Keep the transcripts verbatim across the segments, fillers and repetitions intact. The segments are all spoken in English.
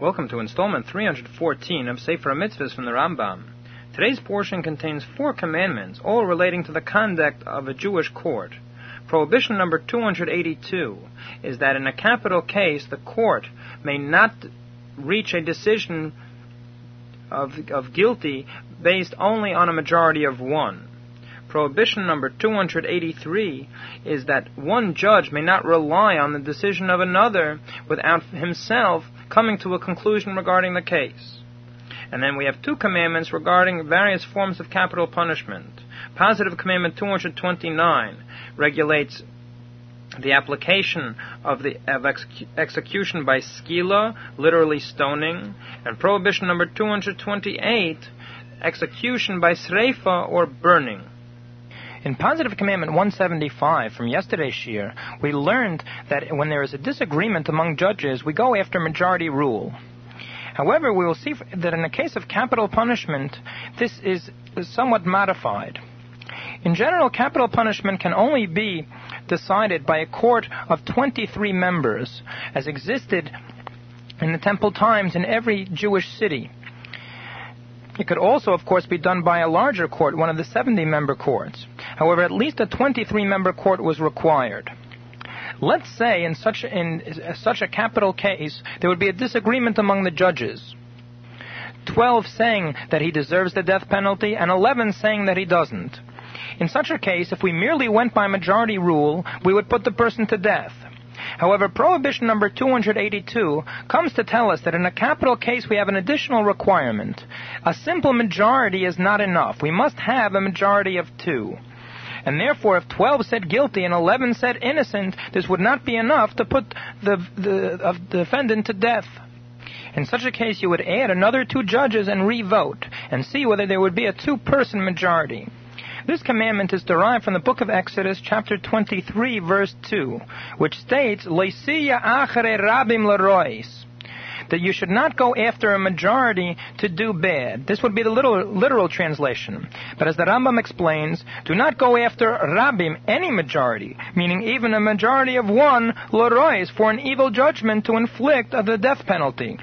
Welcome to installment three hundred fourteen of Sefer Hamitzvot from the Rambam. Today's portion contains four commandments, all relating to the conduct of a Jewish court. Prohibition number two hundred eighty-two is that in a capital case, the court may not reach a decision of, of guilty based only on a majority of one. Prohibition number two hundred eighty-three is that one judge may not rely on the decision of another without himself coming to a conclusion regarding the case. And then we have two commandments regarding various forms of capital punishment. Positive commandment two hundred twenty-nine regulates the application of the of exec, execution by sekilah, literally stoning, and prohibition number two hundred twenty-eight, execution by sereifah or burning. In Positive Commandment one seventy-five from yesterday's shiur, we learned that when there is a disagreement among judges, we go after majority rule. However, we will see that in the case of capital punishment, this is somewhat modified. In general, capital punishment can only be decided by a court of twenty-three members, as existed in the temple times in every Jewish city. It could also, of course, be done by a larger court, one of the seventy-member courts. However, at least a twenty-three-member court was required. Let's say in such, in such a capital case, there would be a disagreement among the judges. Twelve saying that he deserves the death penalty, and eleven saying that he doesn't. In such a case, if we merely went by majority rule, we would put the person to death. However, prohibition number two hundred eighty-two comes to tell us that in a capital case we have an additional requirement. A simple majority is not enough. We must have a majority of two. And therefore, if twelve said guilty and eleven said innocent, this would not be enough to put the, the, uh, the defendant to death. In such a case, you would add another two judges and re-vote and see whether there would be a two-person majority. This commandment is derived from the book of Exodus, chapter twenty-three, verse two, which states, "Leisiya achare rabim lerois," that you should not go after a majority to do bad. This would be the literal, literal translation. But as the Rambam explains, do not go after rabim, any majority, meaning even a majority of one, lerois, for an evil judgment to inflict of the death penalty.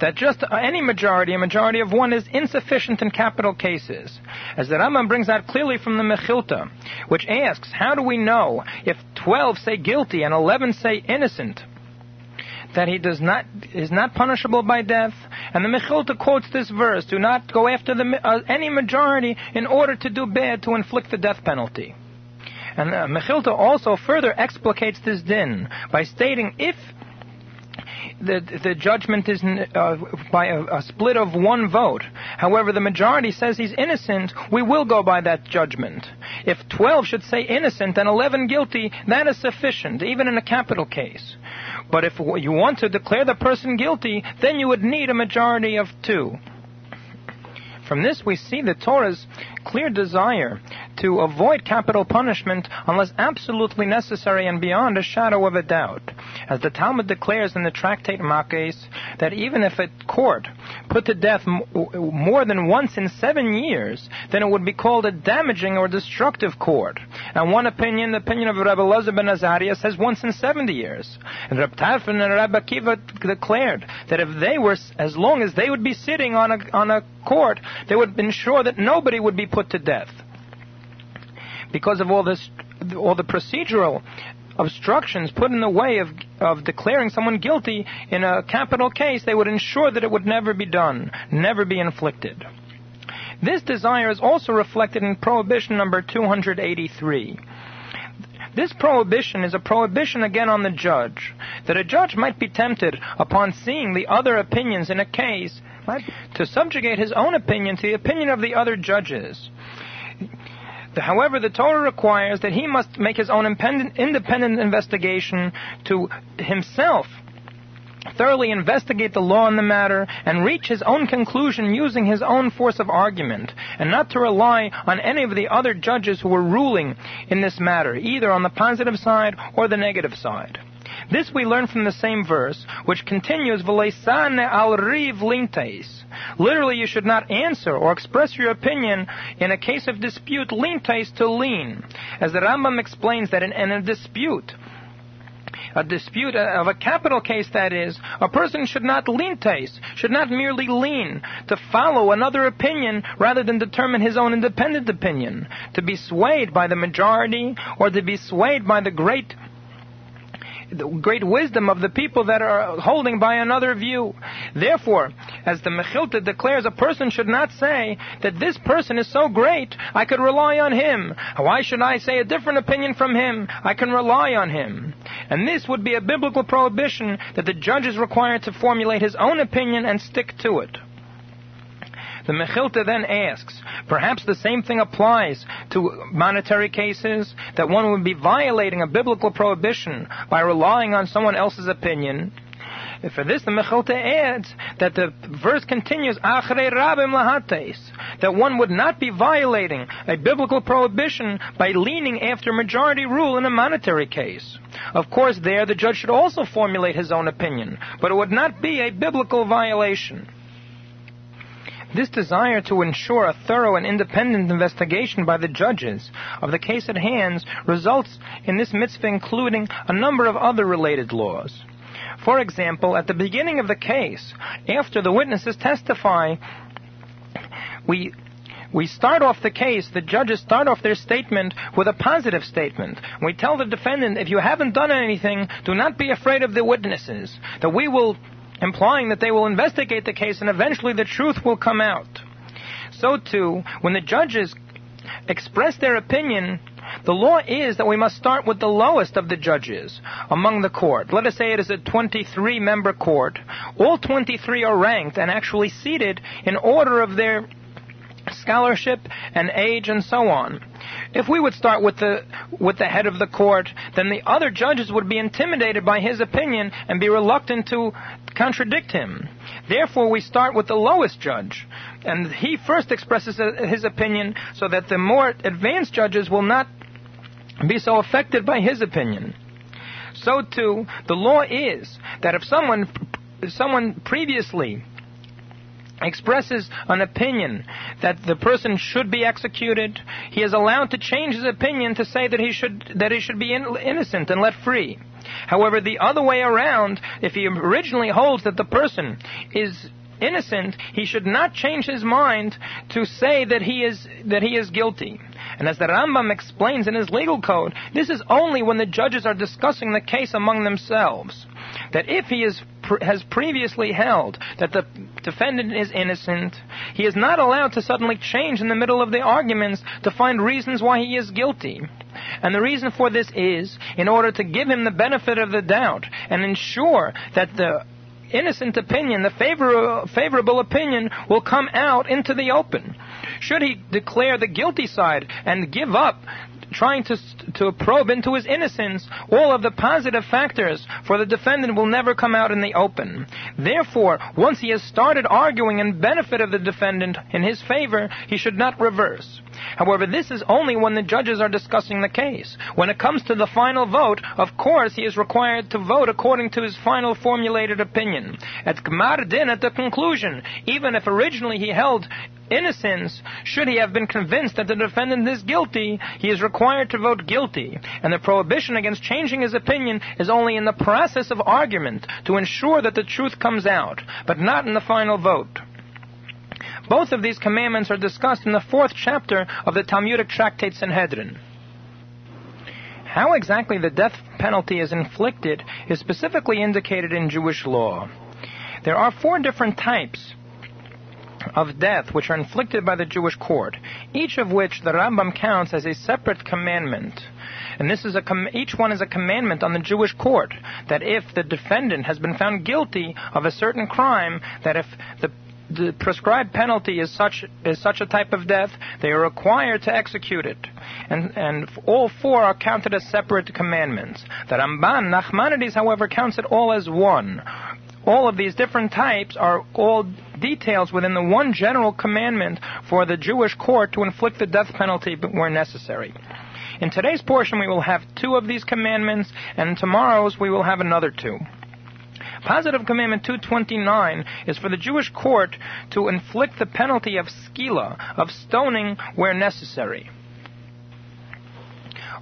That just any majority, a majority of one, is insufficient in capital cases. As the Rambam brings out clearly from the Mechilta, which asks, how do we know if twelve say guilty and eleven say innocent, that he does not is not punishable by death? And the Mechilta quotes this verse, do not go after the, uh, any majority in order to do bad to inflict the death penalty. And the Mechilta also further explicates this din by stating, if The, the judgment is uh, by a, a split of one vote. However, the majority says he's innocent, we will go by that judgment. If twelve should say innocent and eleven guilty, that is sufficient, even in a capital case. But if you want to declare the person guilty, then you would need a majority of two. From this, we see the Torah's clear desire to avoid capital punishment unless absolutely necessary and beyond a shadow of a doubt. As the Talmud declares in the Tractate Makkot, that even if a court put to death m- more than once in seven years, then it would be called a damaging or destructive court. And one opinion, the opinion of Rabbi Elazar ben Azariah, says once in seventy years. And Rabbi Tarfon and Rabbi Akiva declared that if they were, as long as they would be sitting on a, on a court, they would ensure that nobody would be put to death. Because of all this, all the procedural obstructions put in the way of of declaring someone guilty in a capital case, they would ensure that it would never be done, never be inflicted. This desire is also reflected in prohibition number two hundred eighty-three. This prohibition is a prohibition again on the judge, that a judge might be tempted, upon seeing the other opinions in a case, to subjugate his own opinion to the opinion of the other judges. However, the Torah requires that he must make his own independent investigation to himself, thoroughly investigate the law in the matter, and reach his own conclusion using his own force of argument, and not to rely on any of the other judges who were ruling in this matter, either on the positive side or the negative side. This we learn from the same verse, which continues, "V'leisane al riv lintais." Literally, you should not answer or express your opinion in a case of dispute, lintais, to lean. As the Rambam explains that in, in a dispute, a dispute of a capital case, that is, a person should not leantais, should not merely lean to follow another opinion rather than determine his own independent opinion, to be swayed by the majority or to be swayed by the great the great wisdom of the people that are holding by another view. Therefore, as the Mechilta declares, a person should not say that this person is so great, I could rely on him. Why should I say a different opinion from him? I can rely on him. And this would be a biblical prohibition that the judge is required to formulate his own opinion and stick to it. The Mechilta then asks, perhaps the same thing applies to monetary cases, that one would be violating a biblical prohibition by relying on someone else's opinion. For this, the Mechilta adds that the verse continues, Achrei Rabim Lahates, that one would not be violating a biblical prohibition by leaning after majority rule in a monetary case. Of course, there the judge should also formulate his own opinion, but it would not be a biblical violation. This desire to ensure a thorough and independent investigation by the judges of the case at hand results in this mitzvah including a number of other related laws. For example, at the beginning of the case, after the witnesses testify, we... We start off the case, the judges start off their statement with a positive statement. We tell the defendant, if you haven't done anything, do not be afraid of the witnesses, that we will, implying that they will investigate the case and eventually the truth will come out. So too, when the judges express their opinion, the law is that we must start with the lowest of the judges among the court. Let us say it is a twenty-three member court. All twenty-three are ranked and actually seated in order of their scholarship and age and so on. If we would start with the with the head of the court, then the other judges would be intimidated by his opinion and be reluctant to contradict him. Therefore, we start with the lowest judge, and he first expresses his opinion so that the more advanced judges will not be so affected by his opinion. So, too, the law is that if someone someone previously expresses an opinion that the person should be executed, he is allowed to change his opinion to say that he should that he should be in, innocent and let free. However, the other way around, if he originally holds that the person is innocent, he should not change his mind to say that he is that he is guilty. And as the Rambam explains in his legal code, this is only when the judges are discussing the case among themselves. That if he is has previously held that the defendant is innocent, he is not allowed to suddenly change in the middle of the arguments to find reasons why he is guilty. And the reason for this is, in order to give him the benefit of the doubt and ensure that the innocent opinion, the favor, favorable opinion, will come out into the open. Should he declare the guilty side and give up trying to to probe into his innocence, all of the positive factors for the defendant will never come out in the open. Therefore, once he has started arguing in benefit of the defendant in his favor, he should not reverse. However, this is only when the judges are discussing the case. When it comes to the final vote, of course, he is required to vote according to his final formulated opinion. At Gmar Din, at the conclusion, even if originally he held innocence, should he have been convinced that the defendant is guilty, he is required to vote guilty. And the prohibition against changing his opinion is only in the process of argument to ensure that the truth comes out, but not in the final vote. Both of these commandments are discussed in the fourth chapter of the Talmudic Tractate Sanhedrin. How exactly the death penalty is inflicted is specifically indicated in Jewish law. There are four different types of death which are inflicted by the Jewish court, each of which the Rambam counts as a separate commandment. And this is a com- each one is a commandment on the Jewish court, that if the defendant has been found guilty of a certain crime, that if the The prescribed penalty is such is such a type of death, they are required to execute it. And and all four are counted as separate commandments. The Ramban, Nachmanides, however, counts it all as one. All of these different types are all details within the one general commandment for the Jewish court to inflict the death penalty where necessary. In today's portion, we will have two of these commandments, and in tomorrow's, we will have another two. Positive Commandment two twenty-nine is for the Jewish court to inflict the penalty of sekilah, of stoning, where necessary.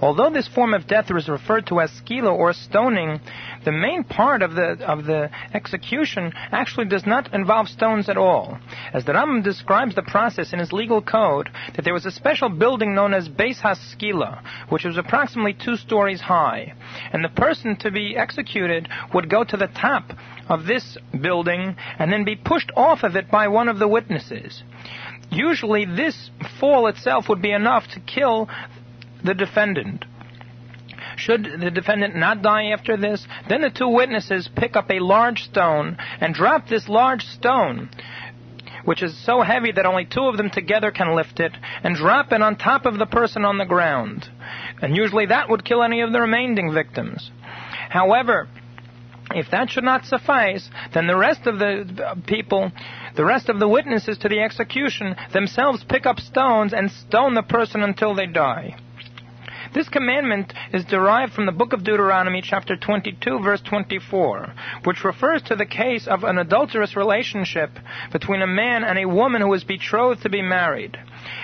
Although this form of death is referred to as sekilah or stoning, the main part of the of the execution actually does not involve stones at all. As the Rambam describes the process in his legal code, that there was a special building known as Beit HaSekilah, which was approximately two stories high, and the person to be executed would go to the top of this building and then be pushed off of it by one of the witnesses. Usually this fall itself would be enough to kill the defendant. Should the defendant not die after this, then the two witnesses pick up a large stone and drop this large stone, which is so heavy that only two of them together can lift it, and drop it on top of the person on the ground. And usually that would kill any of the remaining victims. However, if that should not suffice, then the rest of the people, the rest of the witnesses to the execution themselves pick up stones and stone the person until they die. This commandment is derived from the book of Deuteronomy, chapter twenty-two, verse twenty-four, which refers to the case of an adulterous relationship between a man and a woman who is betrothed to be married.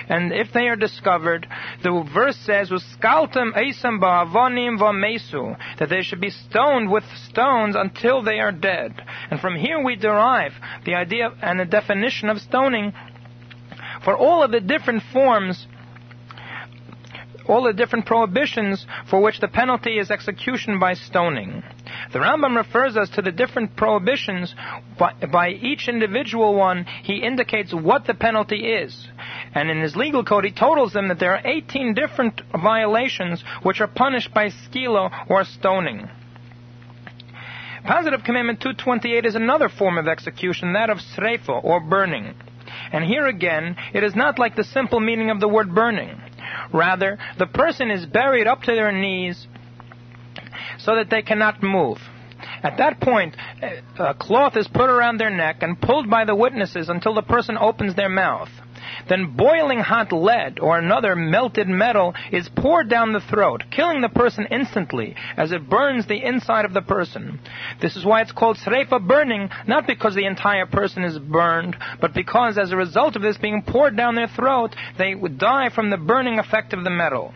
And if they are discovered, the verse says, "Uskaltem eisem ba'avonim v'amesu," that they should be stoned with stones until they are dead. And from here we derive the idea and the definition of stoning for all of the different forms, all the different prohibitions for which the penalty is execution by stoning. The Rambam refers us to the different prohibitions. By, by each individual one, he indicates what the penalty is. And in his legal code, he totals them that there are eighteen different violations which are punished by sekilah or stoning. Positive Commandment two twenty-eight is another form of execution, that of sereifah or burning. And here again, it is not like the simple meaning of the word burning. Rather, the person is buried up to their knees so that they cannot move. At that point, a cloth is put around their neck and pulled by the witnesses until the person opens their mouth. Then boiling hot lead or another melted metal is poured down the throat, killing the person instantly as it burns the inside of the person. This is why it's called sereifah, burning, not because the entire person is burned, but because as a result of this being poured down their throat, they would die from the burning effect of the metal.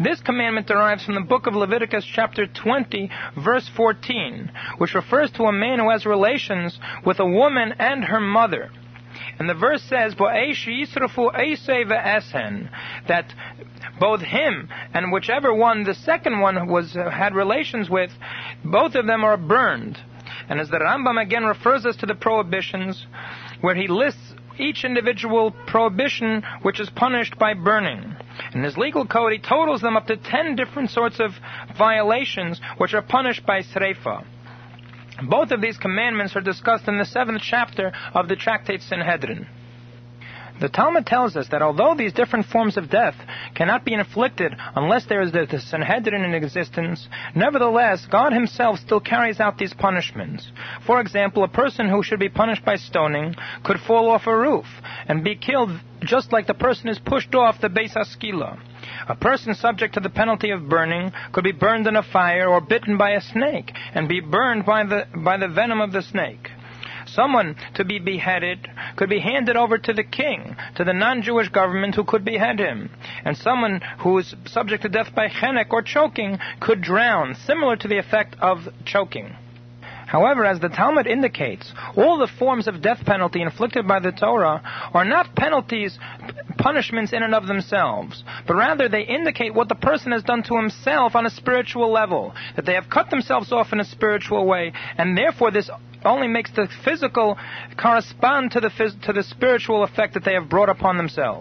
This commandment derives from the book of Leviticus, chapter twenty, verse fourteen, which refers to a man who has relations with a woman and her mother. And the verse says, that both him and whichever one the second one was uh, had relations with, both of them are burned. And as the Rambam again refers us to the prohibitions, where he lists each individual prohibition which is punished by burning. In his legal code, he totals them up to ten different sorts of violations which are punished by sereifah. Both of these commandments are discussed in the seventh chapter of the Tractate Sanhedrin. The Talmud tells us that although these different forms of death cannot be inflicted unless there is the, the Sanhedrin in existence, nevertheless, God himself still carries out these punishments. For example, a person who should be punished by stoning could fall off a roof and be killed just like the person is pushed off the Beit HaSekilah. A person subject to the penalty of burning could be burned in a fire or bitten by a snake and be burned by the, by the venom of the snake. Someone to be beheaded could be handed over to the king, to the non-Jewish government who could behead him. And someone who is subject to death by chenek or choking could drown, similar to the effect of choking. However, as the Talmud indicates, all the forms of death penalty inflicted by the Torah are not penalties, punishments in and of themselves, but rather they indicate what the person has done to himself on a spiritual level, that they have cut themselves off in a spiritual way, and therefore this only makes the physical correspond to the, phys- to the spiritual effect that they have brought upon themselves.